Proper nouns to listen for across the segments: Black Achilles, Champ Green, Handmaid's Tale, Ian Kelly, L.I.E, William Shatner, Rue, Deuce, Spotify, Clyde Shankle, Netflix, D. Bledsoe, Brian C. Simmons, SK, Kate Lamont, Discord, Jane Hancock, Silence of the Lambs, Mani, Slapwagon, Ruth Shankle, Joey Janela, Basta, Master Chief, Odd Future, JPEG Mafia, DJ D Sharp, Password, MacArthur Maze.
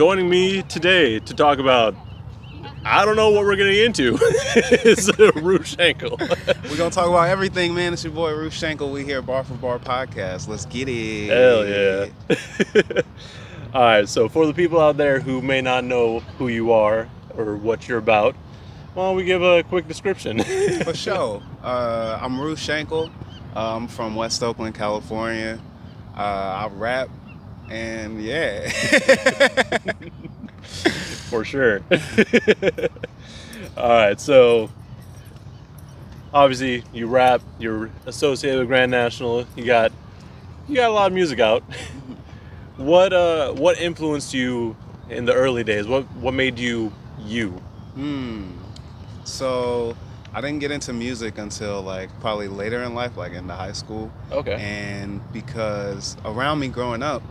Joining me today to talk about, I don't know what we're getting into, is Rue Shankle. We're going to talk about everything, man. It's your boy, Rue Shankle. We here at Bar for Bar Podcast. Let's get it. Hell yeah. All right, so for the people out there who may not know who you are or what you're about, why don't we give a quick description? For sure. I'm Ruth Shankle. I'm from West Oakland, California. I rap, and yeah. For sure. All right, so obviously you rap, you're associated with Grand National, you got a lot of music out. What influenced you in the early days? What made you you? So I didn't get into music until probably later in life, like into high school. Okay. And because around me growing up,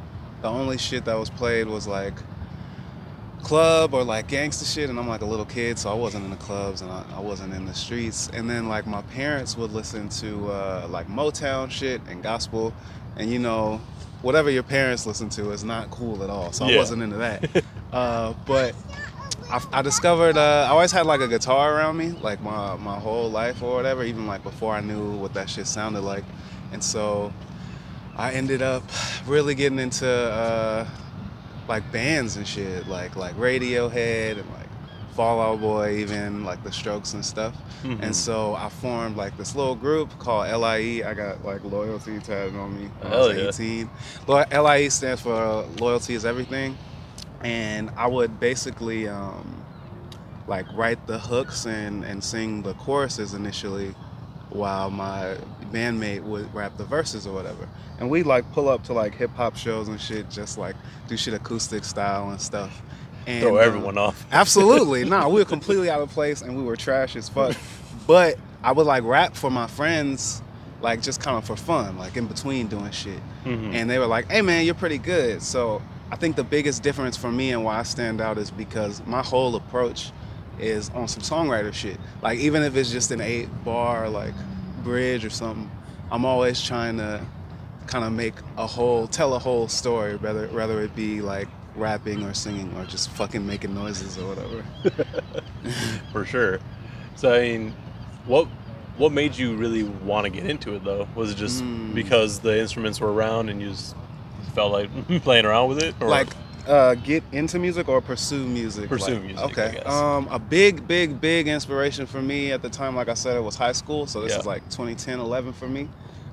the only shit that was played was club or gangster shit, and I'm a little kid, so I wasn't in the clubs and I wasn't in the streets. And then my parents would listen to Motown shit and gospel, and whatever your parents listen to is not cool at all. So yeah. I wasn't into that. But I discovered I always had a guitar around me, my whole life or whatever, even before I knew what that shit sounded like. And so I ended up really getting into bands and shit, like Radiohead and Fall Out Boy, even the Strokes and stuff. Mm-hmm. And so I formed this little group called L.I.E. I got loyalty tatted on me when I was 18. Yeah. L.I.E. stands for Loyalty Is Everything. And I would basically write the hooks and sing the choruses initially, while my bandmate would rap the verses or whatever. And we'd pull up to hip-hop shows and shit, just do shit acoustic style and stuff. And throw everyone off. Absolutely. No, we were completely out of place and we were trash as fuck. But I would rap for my friends, just kind of for fun, in between doing shit. Mm-hmm. And they were hey man, you're pretty good. So I think the biggest difference for me and why I stand out is because my whole approach is on some songwriter shit. Even if it's just an 8-bar bridge or something, I'm always trying to kind of tell a whole story, rather it be rapping or singing or just fucking making noises or whatever. For sure. So I mean, what made you really want to get into it though? Was it just because the instruments were around and you just felt playing around with it, or get into music or pursue music? Pursue music. Okay. I guess. A big inspiration for me at the time, I said, it was hhigh school, so this is 2010-11 for me.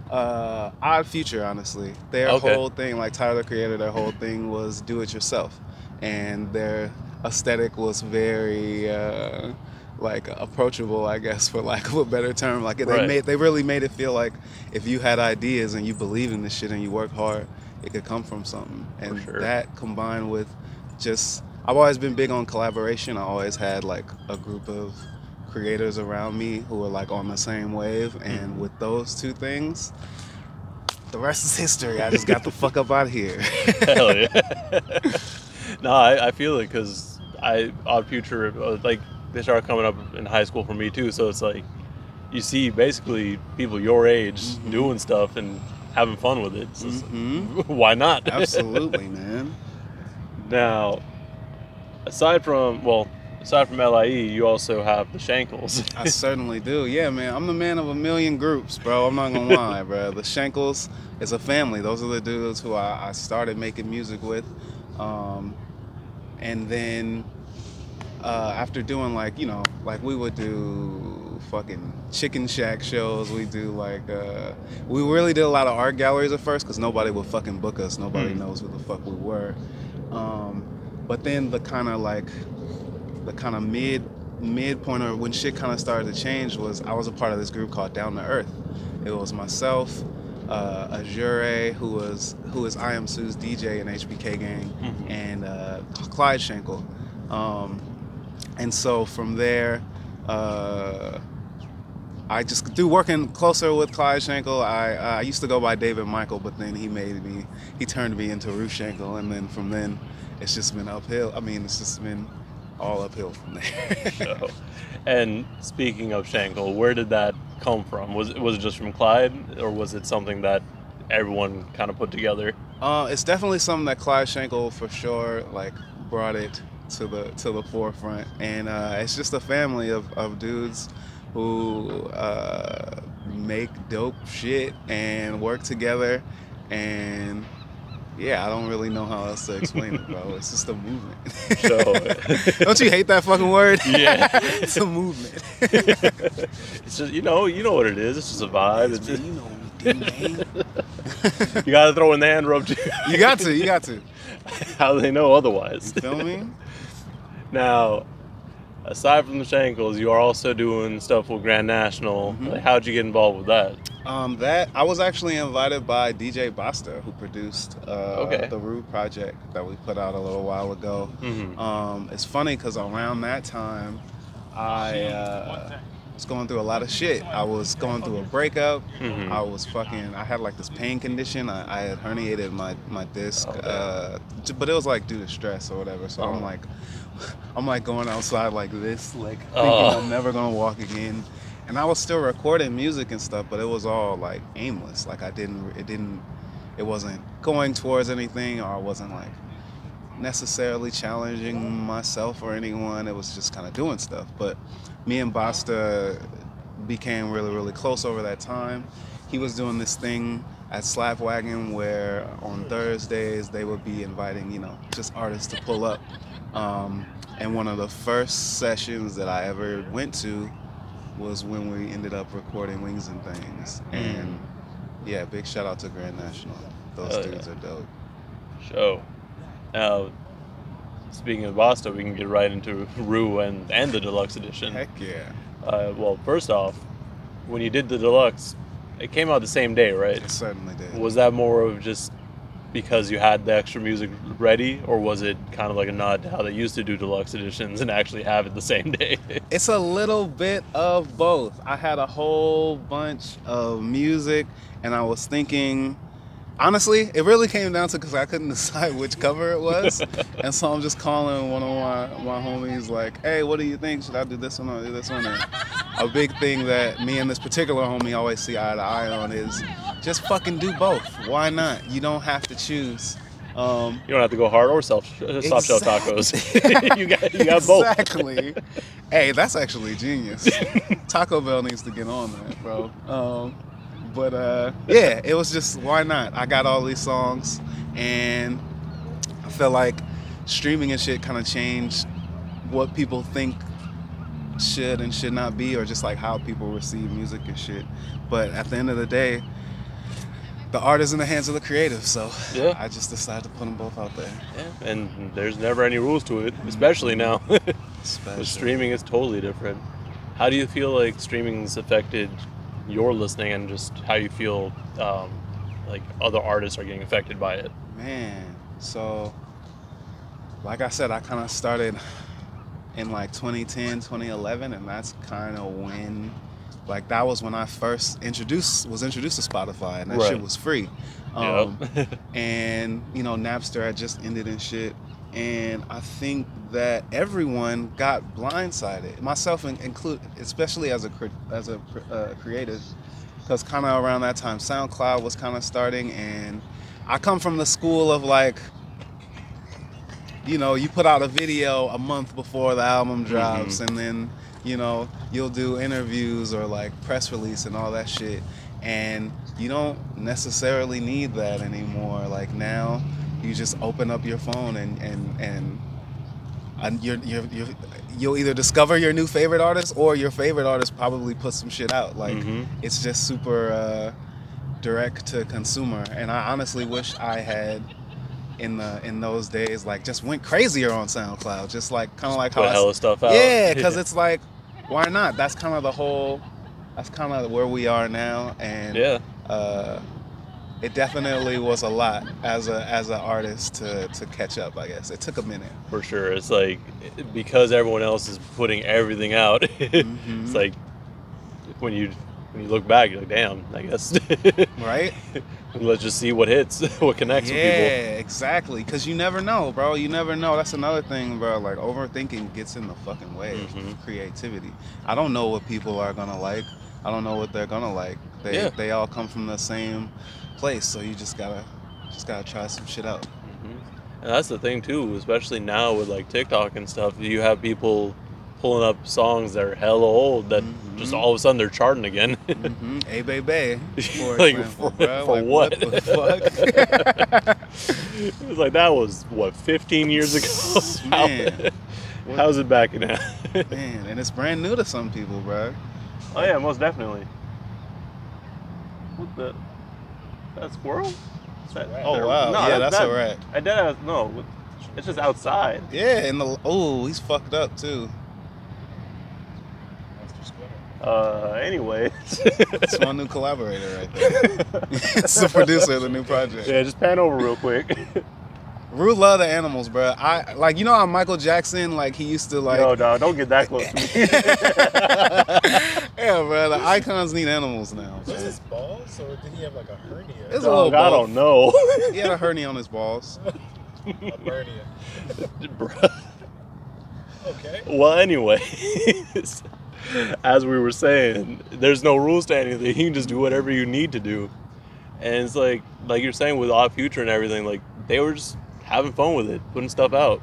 Odd Future, honestly. Their whole thing, Tyler, the Creator, their whole thing was do it yourself, and their aesthetic was very approachable, I guess, for lack of a better term. They really made it feel if you had ideas and you believe in this shit and you work hard, it could come from something. And sure, that combined with I've always been big on collaboration. I always had a group of creators around me who were on the same wave, and with those two things, the rest is history. I just got the fuck up out of here. Hell yeah. No, I feel it, because Odd Future, they started coming up in high school for me too, so it's you see basically people your age doing stuff and having fun with it. So why not? Absolutely, man. Now, aside from L.I.E., you also have the Shankles. I certainly do. Yeah, man. I'm the man of a million groups, bro. I'm not going to lie, bro. The Shankles is a family. Those are the dudes who I started making music with. And then after doing, we would do fucking Chicken Shack shows. We do, we really did a lot of art galleries at first because nobody would fucking book us. Nobody knows who the fuck we were. But then the kind of midpoint, or when shit kind of started to change, was I was a part of this group called Down to Earth. It was myself, Azure, who is I Am Sue's DJ in HBK Gang, and Clyde Shankle. And so from there, I just, through working closer with Clyde Shankle, I used to go by David Michael, but then he turned me into Ruth Shankle, and then from then, it's just been uphill. I mean, it's just been all uphill from there. So, and speaking of Shankle, where did that come from? Was it just from Clyde, or was it something that everyone kind of put together? It's definitely something that Clyde Shankle for sure brought it to the forefront. And it's just a family of dudes who make dope shit and work together. And yeah, I don't really know how else to explain it, bro. It's just a movement. Sure. Don't you hate that fucking word? Yeah. It's a movement. It's just, you know what it is. It's just a vibe. It's just, you know what we do. You gotta throw in the hand rub too. You got to. How do they know otherwise? You feel me? Now, aside from the Shankles, you are also doing stuff with Grand National. Mm-hmm. Like, how'd you get involved with that? That I was actually invited by DJ Basta, who produced the Rue project that we put out a little while ago. Mm-hmm. It's funny because around that time, I was going through a lot of shit. I was going through a breakup. Mm-hmm. I had like this pain condition. I had herniated my disc, but it was like due to stress or whatever. So I'm like going outside like this, like thinking I'm never gonna walk again. And I was still recording music and stuff, but it was all like aimless. Like it wasn't going towards anything, or I wasn't like necessarily challenging myself or anyone. It was just kind of doing stuff. But me and Basta became really, really close over that time. He was doing this thing at Slapwagon where on Thursdays they would be inviting, just artists to pull up. And one of the first sessions that I ever went to was when we ended up recording Wings and Things. And yeah, big shout out to Grand National. Those dudes are dope. Sure. Now, speaking of Basta, we can get right into Rue and the Deluxe Edition. Heck yeah. Well, first off, when you did the Deluxe, it came out the same day, right? It certainly did. Was that more of just because you had the extra music ready, or was it kind of like a nod to how they used to do Deluxe Editions and actually have it the same day? It's a little bit of both. I had a whole bunch of music, and I was thinking... Honestly, it really came down to because I couldn't decide which cover it was. And so I'm just calling one of my homies like, hey, what do you think? Should I do this one or do this one? And a big thing that me and this particular homie always see eye to eye on is just fucking do both. Why not? You don't have to choose. You don't have to go hard or soft shell tacos. you got both. Exactly. Hey, that's actually genius. Taco Bell needs to get on that, bro. But yeah, it was just, why not? I got all these songs, and I felt like streaming and shit kind of changed what people think should and should not be, or just like how people receive music and shit. But at the end of the day, the art is in the hands of the creative, so yeah. I just decided to put them both out there. Yeah. And there's never any rules to it, especially now. With streaming, it's totally different. How do you feel like streaming's affected your listening and just how you feel like other artists are getting affected by it? Man, so like I said, I kind of started in like 2010, 2011, and that's kind of when, like, that was when I first was introduced to Spotify, and that shit was free. And, Napster had just ended and shit. And I think that everyone got blindsided, myself included, especially as a creative, because kind of around that time, SoundCloud was kind of starting, and I come from the school of like, you put out a video a month before the album drops, mm-hmm. and then, you'll do interviews or like press release and all that shit, and you don't necessarily need that anymore. Like now, you just open up your phone and you'll either discover your new favorite artist, or your favorite artist probably put some shit out. Like mm-hmm. It's just super direct to consumer. And I honestly wish I had in those days like just went crazier on SoundCloud, just like kind of like how hella stuff out. Yeah, because it's like, why not? That's kind of the whole. That's kind of where we are now. And yeah. It definitely was a lot as an artist to catch up, I guess. It took a minute. For sure. It's like, because everyone else is putting everything out, mm-hmm. It's like, when you look back, you're like, damn, I guess. Right? Let's just see what hits, what connects with people. Yeah, exactly. Because you never know, bro. You never know. That's another thing, bro. Like, overthinking gets in the fucking way mm-hmm. of creativity. I don't know what people are going to like. I don't know what they're going to like. They all come from the same place, so you just gotta try some shit out. Mm-hmm. And that's the thing too, especially now with like TikTok and stuff. You have people pulling up songs that are hella old that just all of a sudden they're charting again. Hey, baby. Like, for what? What the fuck? It was like, that was, what, 15 years ago? Man. How's it back now? Man, and it's brand new to some people, bro. Oh, yeah, most definitely. What the? That squirrel? That, oh, wow. No, yeah, that's all right. I did have, no, it's just outside. Yeah, and the, oh, he's fucked up, too. Anyway, that's my new collaborator right there. It's the producer of the new project. Yeah, just pan over real quick. Rue love the animals, bro. I like, you know how Michael Jackson, like, he used to like. No, dog, don't get that close to me. Yeah, bro, the icons need animals now. Was his balls, or did he have like a hernia? It's dog, a little ball. I don't know. He had a hernia on his balls. A hernia. Okay. Well, anyway. As we were saying, there's no rules to anything. You can just do whatever you need to do. And it's like you're saying with Odd Future and everything, like they were just having fun with it, putting stuff out.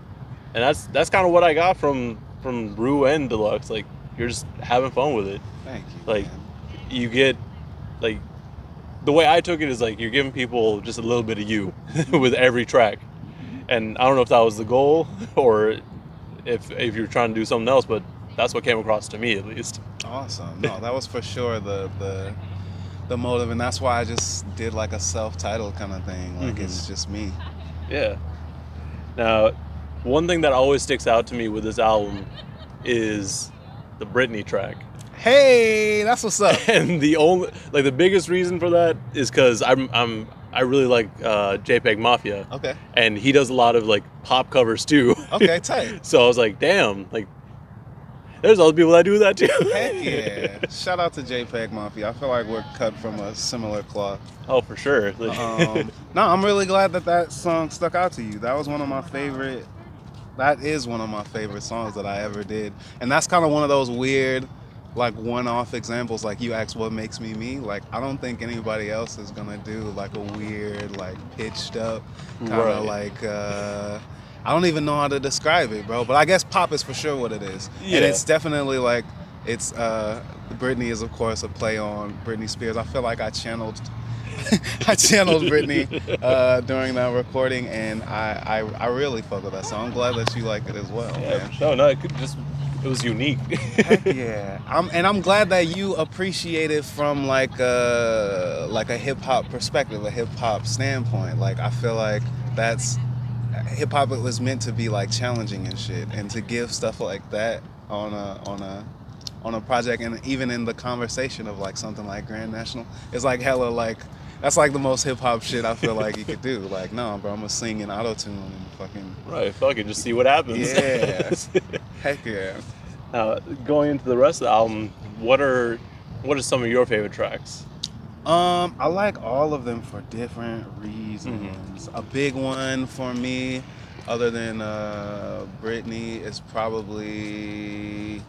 And that's kind of what I got from Rue and Deluxe. Like, you're just having fun with it. Thank you. Like, man. You get, like, the way I took it is like you're giving people just a little bit of you with every track. And I don't know if that was the goal or if you're trying to do something else, but that's what came across to me, at least. Awesome. No, that was for sure the motive, and that's why I just did like a self-titled kind of thing. Like, it's just me. Yeah. Now, one thing that always sticks out to me with this album is the Britney track. Hey, that's what's up. And the only, like, the biggest reason for that is because I really like JPEG Mafia. Okay. And he does a lot of like pop covers too. Okay, tight. So I was like, damn, like. There's other people that do that too. Heck yeah. Shout out to JPEG Mafia. I feel like we're cut from a similar cloth. Oh, for sure. No, I'm really glad that song stuck out to you. That was one of my favorite. That is one of my favorite songs that I ever did. And that's kind of one of those weird, like, one-off examples. Like, you asked what makes me me. Like, I don't think anybody else is going to do, like, a weird, like, pitched up, kind of like... I don't even know how to describe it, bro. But I guess pop is for sure what it is. Yeah. And it's definitely like, it's, Britney is, of course, a play on Britney Spears. I feel like I channeled Britney during that recording, and I really fuck with that. So I'm glad that you liked it as well, yeah, man. No, it was unique. Heck yeah. I'm glad that you appreciate it from like a hip-hop perspective, a hip-hop standpoint. Like, I feel like that's... Hip-hop was meant to be like challenging and shit, and to give stuff like that on a project, and even in the conversation of like something like Grand National, it's like hella like, that's like the most hip-hop shit I feel like you could do. Like, no, bro, I'm gonna sing in auto-tune and fucking... Right, fucking just see what happens. Yeah. Heck yeah. Now, going into the rest of the album, what are some of your favorite tracks? I like all of them for different reasons. A big one for me, other than Britney, is probably...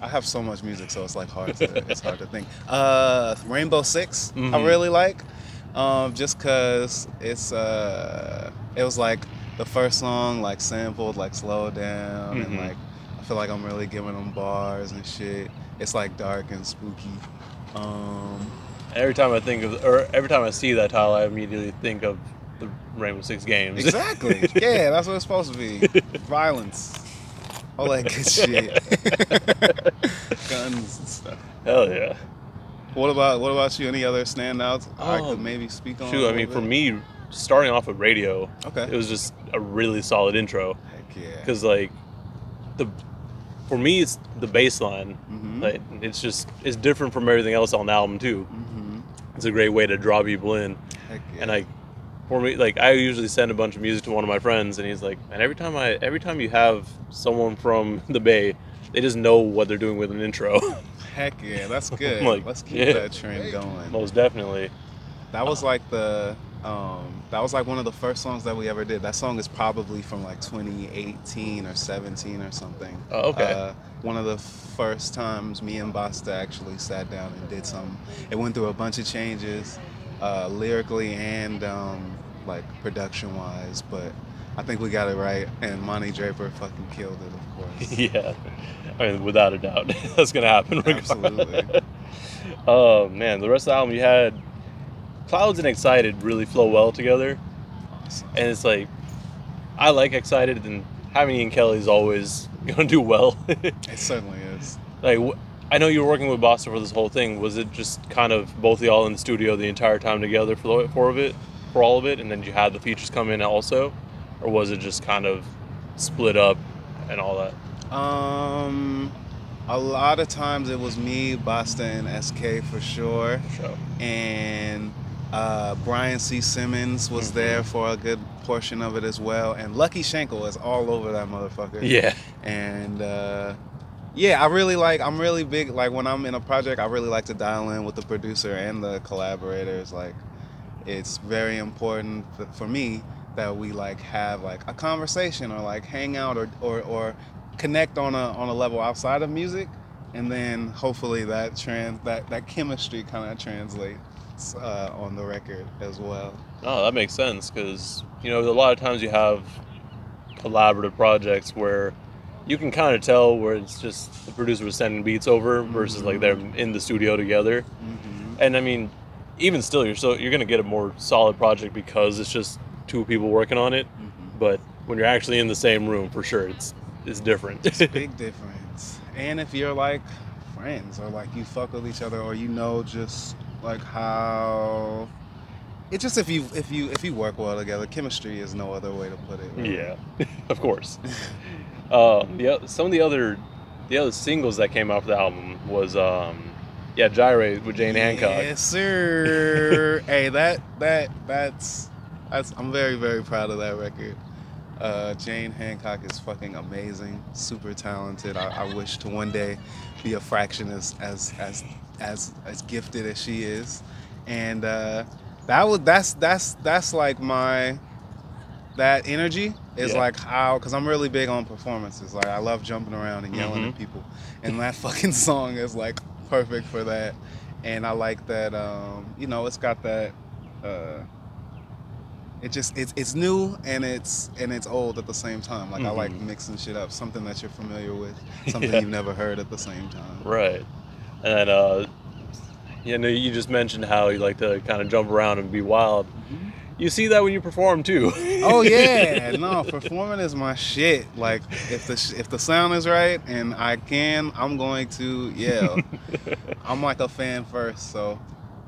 I have so much music, so it's like hard to think. Rainbow Six, I really like, just cause it's it was like the first song, like sampled, like slowed down, and like I feel like I'm really giving them bars and shit. It's like dark and spooky. Every time I think of, or every time I see that title, I immediately think of the Rainbow Six games. Exactly. Yeah, that's what it's supposed to be. Violence, all that good shit. Guns and stuff. Hell yeah. What about you? Any other standouts I could maybe speak on? Shoot, I mean, for me, starting off with Radio. Okay. It was just a really solid intro. Heck yeah. Because like for me, it's the bass line. Like, it's different from everything else on the album too. It's a great way to draw people in. Heck yeah. And like, for me, like, I usually send a bunch of music to one of my friends, and he's like, "Man, every time you have someone from the Bay, they just know what they're doing with an intro." Heck yeah, that's good. Like, let's keep that trend going. Most definitely. That was like the. That was like one of the first songs that we ever did. That song is probably from like 2018 or 17 or something. Oh, okay. One of the first times me and Basta actually sat down and did something. It went through a bunch of changes, lyrically and like production wise, but I think we got it right, and Monty Draper fucking killed it, of course. Yeah, I mean, without a doubt, that's gonna happen. Absolutely. Oh man, the rest of the album, you had Clouds and Excited really flow well together, and it's like, I like Excited, and having Ian Kelly is always gonna do well. It certainly is. Like, I know you were working with Basta for this whole thing. Was it just kind of both of y'all in the studio the entire time together for all of it, and then you had the features come in also, or was it just kind of split up and all that? A lot of times it was me, Basta, and SK for sure. And Brian C. Simmons was there for a good portion of it as well, and Lucky Shankle is all over that motherfucker. Yeah, and. Yeah, I'm really big, like, when I'm in a project, I really like to dial in with the producer and the collaborators. Like, it's very important for me that we, like, have, like, a conversation or, like, hang out or connect on a level outside of music. And then hopefully that chemistry kind of translates on the record as well. Oh, that makes sense, because, you know, a lot of times you have collaborative projects where you can kind of tell where it's just the producer was sending beats over versus like they're in the studio together. And I mean, even still, you're gonna get a more solid project because it's just two people working on it. But when you're actually in the same room, for sure, it's different. It's a big difference. And if you're like friends or like you fuck with each other or you know just like how it's just if you work well together, chemistry is no other way to put it. Really. Yeah, of course. Some of the other singles that came out for the album was Gyrate with Jane Hancock. Yes, sir. Hey, that's I'm very, very proud of that record. Jane Hancock is fucking amazing, super talented. I wish to one day be a fraction as gifted as she is, and that's like my. That energy is like how, because I'm really big on performances. Like, I love jumping around and yelling at people. And that fucking song is like perfect for that. And I like that, it's got that, it's new and it's old at the same time. Like, I like mixing shit up, something that you're familiar with, something you've never heard at the same time. Right. And, you just mentioned how you like to kind of jump around and be wild. You see that when you perform too. Oh yeah, no, performing is my shit. Like if the sound is right and I can, I'm going to yell. I'm like a fan first, so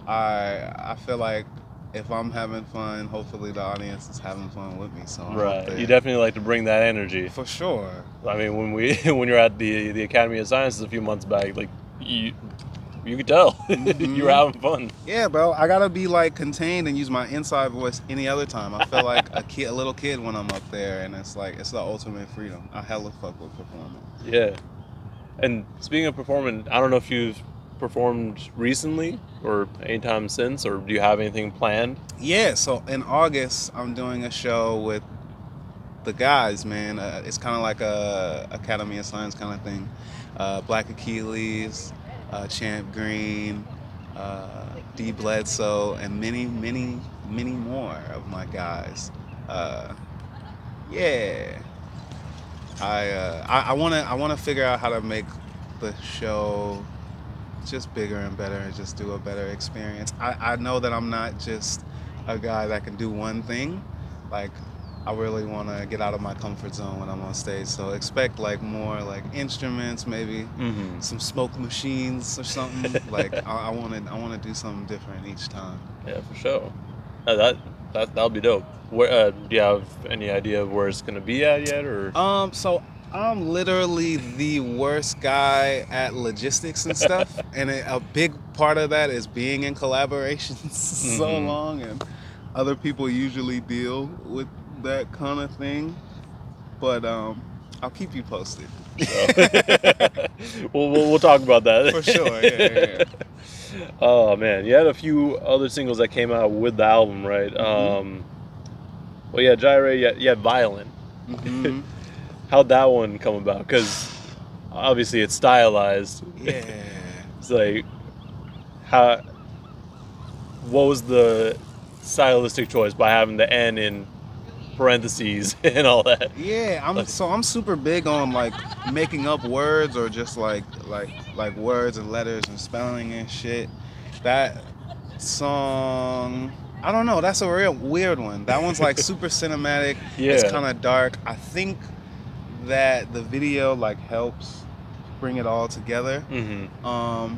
I feel like if I'm having fun, hopefully the audience is having fun with me. So I'm right, you definitely like to bring that energy for sure. I mean, when you're at the Academy of Sciences a few months back, like you could tell. You're having fun. Yeah, bro. I gotta be like contained and use my inside voice any other time. I feel like a little kid when I'm up there, and it's like it's the ultimate freedom. I hella fuck with performing. Yeah. And speaking of performing, I don't know if you've performed recently or anytime since, or do you have anything planned? Yeah. So in August, I'm doing a show with the guys, man. It's kind of like a Academy of Science kind of thing. Black Achilles. Champ Green, D. Bledsoe, and many, many, many more of my guys. I wanna figure out how to make the show just bigger and better, and just do a better experience. I know that I'm not just a guy that can do one thing. Like, I really want to get out of my comfort zone when I'm on stage, so expect like more like instruments, maybe some smoke machines or something. Like I want to do something different each time. Yeah, for sure. That'll be dope. Where do you have any idea of where it's gonna be at yet, or? So I'm literally the worst guy at logistics and stuff, and a big part of that is being in collaborations so long, and other people usually deal with that kind of thing, but I'll keep you posted. We'll talk about that for sure. Yeah. Oh man, you had a few other singles that came out with the album, right? Gyrate, Violent. How'd that one come about? Because obviously it's stylized. Yeah. It's like, what was the stylistic choice by having the N in parentheses and all that. Yeah, I'm super big on like making up words or just like words and letters and spelling and shit. That song, I don't know, that's a real weird one. That one's like super cinematic. Yeah. It's kind of dark. I think that the video like helps bring it all together. Mm-hmm.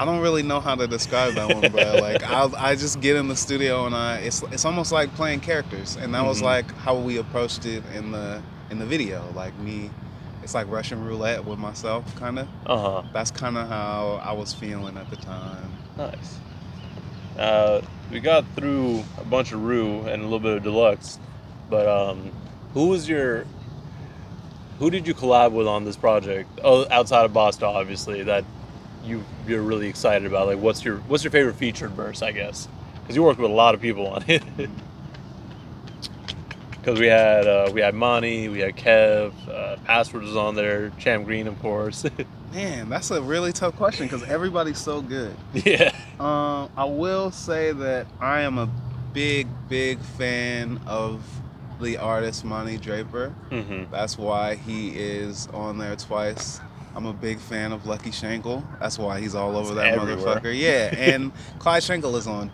I don't really know how to describe that one, bro. Like I just get in the studio and it's almost like playing characters, and that mm-hmm. was like how we approached it in the video. Like me, it's like Russian roulette with myself, kind of. Uh huh. That's kind of how I was feeling at the time. Nice. We got through a bunch of Rue and a little bit of Deluxe, but who did you collab with on this project? Oh, outside of Basta, obviously that. You're really excited about, like, what's your favorite featured verse, I guess, because you worked with a lot of people on it. Because we had Mani, we had Kev, Password was on there, Champ Green, of course. Man, that's a really tough question because everybody's so good. Yeah. I will say that I am a big fan of the artist Monty Draper. Mm-hmm. That's why he is on there twice. I'm a big fan of Lucky Shankle. That's why he's all over that everywhere. Motherfucker. Yeah, and Clyde Shankle is on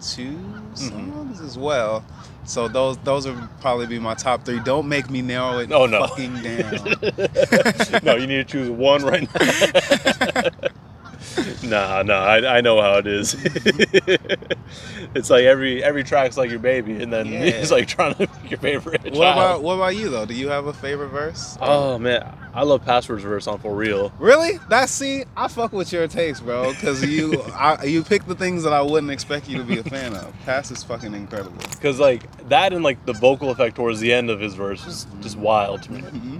two songs as well. So those would probably be my top three. Don't make me narrow it fucking down. No, you need to choose one right now. Nah, I know how it is. It's like every track's like your baby, and then it's like trying to pick your favorite. What about you though? Do you have a favorite verse? Oh man, I love Password's verse on For Real. Really? I fuck with your taste, bro, because you you pick the things that I wouldn't expect you to be a fan of. Pass is fucking incredible. Because like that and like the vocal effect towards the end of his verse is just wild to me. Mm-hmm.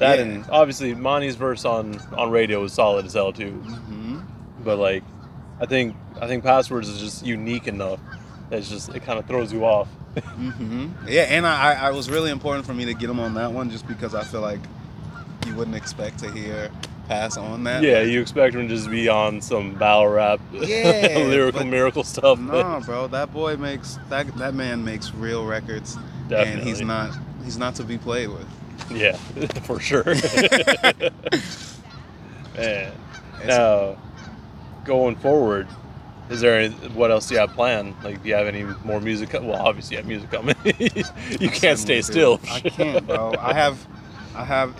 That and obviously Monty's verse on radio was solid as hell too. Mm-hmm. But like, I think Passwords is just unique enough that it kind of throws you off. Mm-hmm. Yeah, and I was really important for me to get him on that one just because I feel like you wouldn't expect to hear Pass on that. Yeah, you expect him to just be on some battle rap, lyrical miracle stuff. No, bro, that boy makes that man makes real records, definitely. And he's not to be played with. Yeah, for sure. Man, now. Going forward, is there what else do you have planned? Like, do you have any more music? Well, obviously you have music coming. You can't stay still. I can't, bro. I have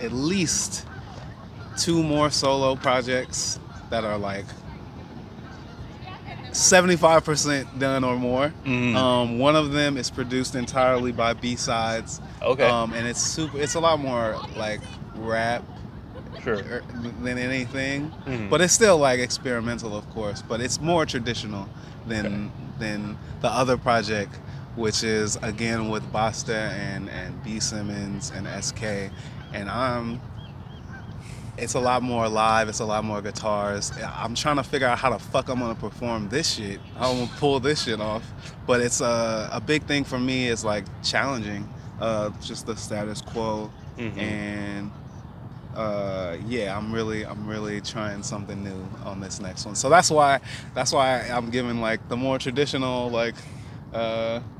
at least 2 more solo projects that are like 75% done or more. Mm. One of them is produced entirely by B-Sides. Okay. And it's a lot more like rap. Sure. Than anything, but it's still like experimental, of course. But it's more traditional than the other project, which is again with Basta and B. Simmons and SK, and it's a lot more live. It's a lot more guitars. I'm trying to figure out how the fuck I'm gonna perform this shit. I'm gonna pull this shit off. But it's a big thing for me is like challenging just the status quo and. I'm really trying something new on this next one. So that's why I'm giving like the more traditional, like,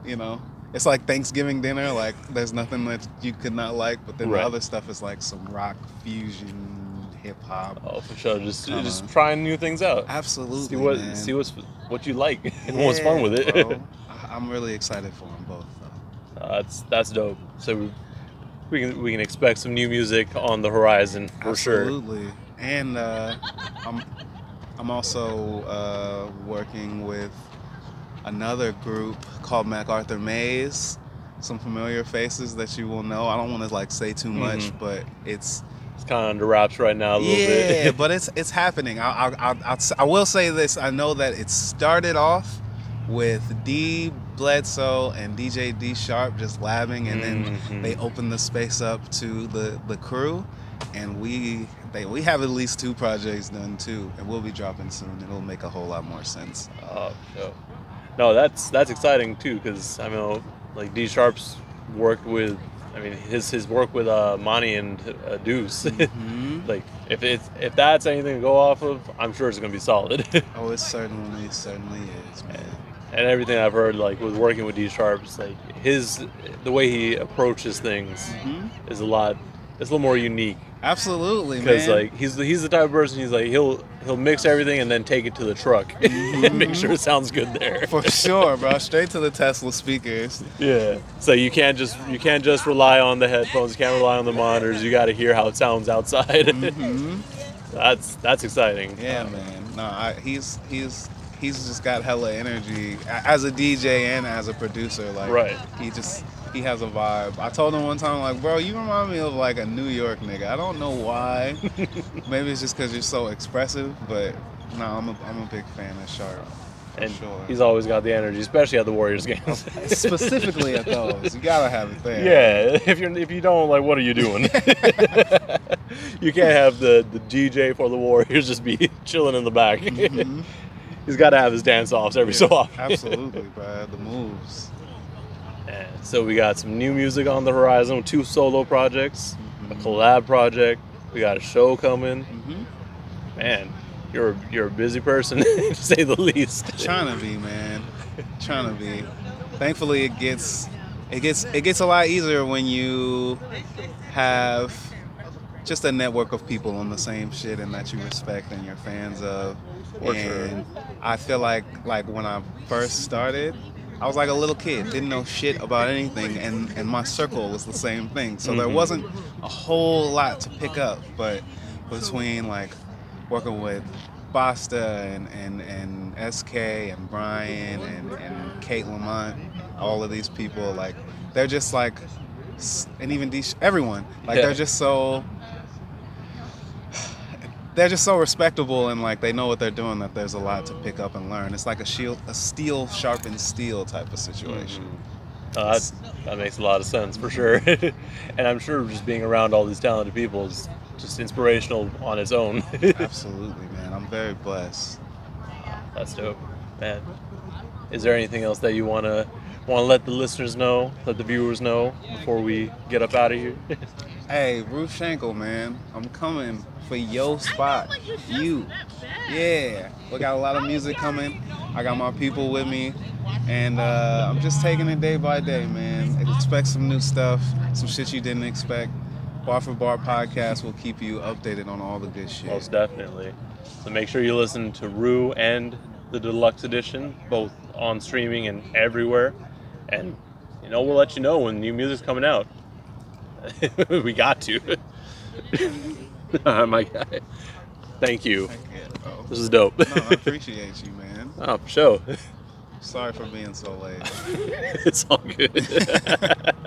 it's like Thanksgiving dinner. Like there's nothing that you could not like, but then the other stuff is like some rock fusion, hip hop. Oh, for sure. Just trying new things out. Absolutely. See what you like and what's fun with it. Bro. I'm really excited for them both. Though. That's dope. So. We can expect some new music on the horizon for sure. Absolutely, and I'm also working with another group called MacArthur Maze. Some familiar faces that you will know. I don't want to like say too much, but it's kind of under wraps right now a little bit. Yeah, but it's happening. I will say this. I know that it started off with D. Bledsoe and DJ D Sharp just labbing, and then they opened the space up to the crew, and we have at least 2 projects done too, and we'll be dropping soon. It'll make a whole lot more sense. No, that's exciting too, because I know like D Sharp's worked with, I mean his work with Mani and Deuce. Like if that's anything to go off of, I'm sure it's gonna be solid. Oh, it certainly is, man. and everything I've heard, like with working with D. Sharp, it's like the way he approaches things is it's a little more unique. Absolutely, man. Because like he's the type of person, he's like he'll mix everything and then take it to the truck and make sure it sounds good there. For sure, bro. Straight to the Tesla speakers. Yeah. So you can't just rely on the headphones. You can't rely on the monitors. You got to hear how it sounds outside. That's exciting. Yeah, man. No, he's just got hella energy as a DJ and as a producer. Like, right. He has a vibe. I told him one time, like, bro, you remind me of like a New York nigga. I don't know why. Maybe it's just because you're so expressive, but no, I'm a big fan of Sharp. And sure. He's always got the energy, especially at the Warriors games. Specifically at those, you gotta have it there. Yeah, if you don't, like, what are you doing? You can't have the DJ for the Warriors just be chilling in the back. He's got to have his dance offs every so often. Absolutely, bro. The moves. And so we got some new music on the horizon, 2 solo projects, a collab project. We got a show coming. Man, you're a busy person, to say the least. Trying to be, man. Thankfully, it gets a lot easier when you have just a network of people on the same shit and that you respect and you're fans of. And I feel like when I first started, I was like a little kid, didn't know shit about anything, and my circle was the same thing. So there wasn't a whole lot to pick up, but between like working with Basta and SK and Brian and Kate Lamont, all of these people, like they're just like, and even everyone, like they're just so respectable, and like they know what they're doing, that there's a lot to pick up and learn. It's like a steel sharpens steel type of situation. That makes a lot of sense for sure. And I'm sure just being around all these talented people is just inspirational on its own. Absolutely, man. I'm very blessed. That's dope, man. Is there anything else that you want to let the listeners know, let the viewers know before we get up out of here? Hey, Ruth Shankle, man, I'm coming for your spot. Yeah, we got a lot of music coming. I got my people with me, and I'm just taking it day by day, man. Expect some new stuff, some shit you didn't expect. Bar for Bar podcast will keep you updated on all the good shit. Most definitely. So make sure you listen to Rue and the Deluxe Edition, both on streaming and everywhere. And, you know, we'll let you know when new music's coming out. We got to. My guy. Thank you. This is dope. No, I appreciate you, man. Oh, for sure. Sorry for being so late. It's all good.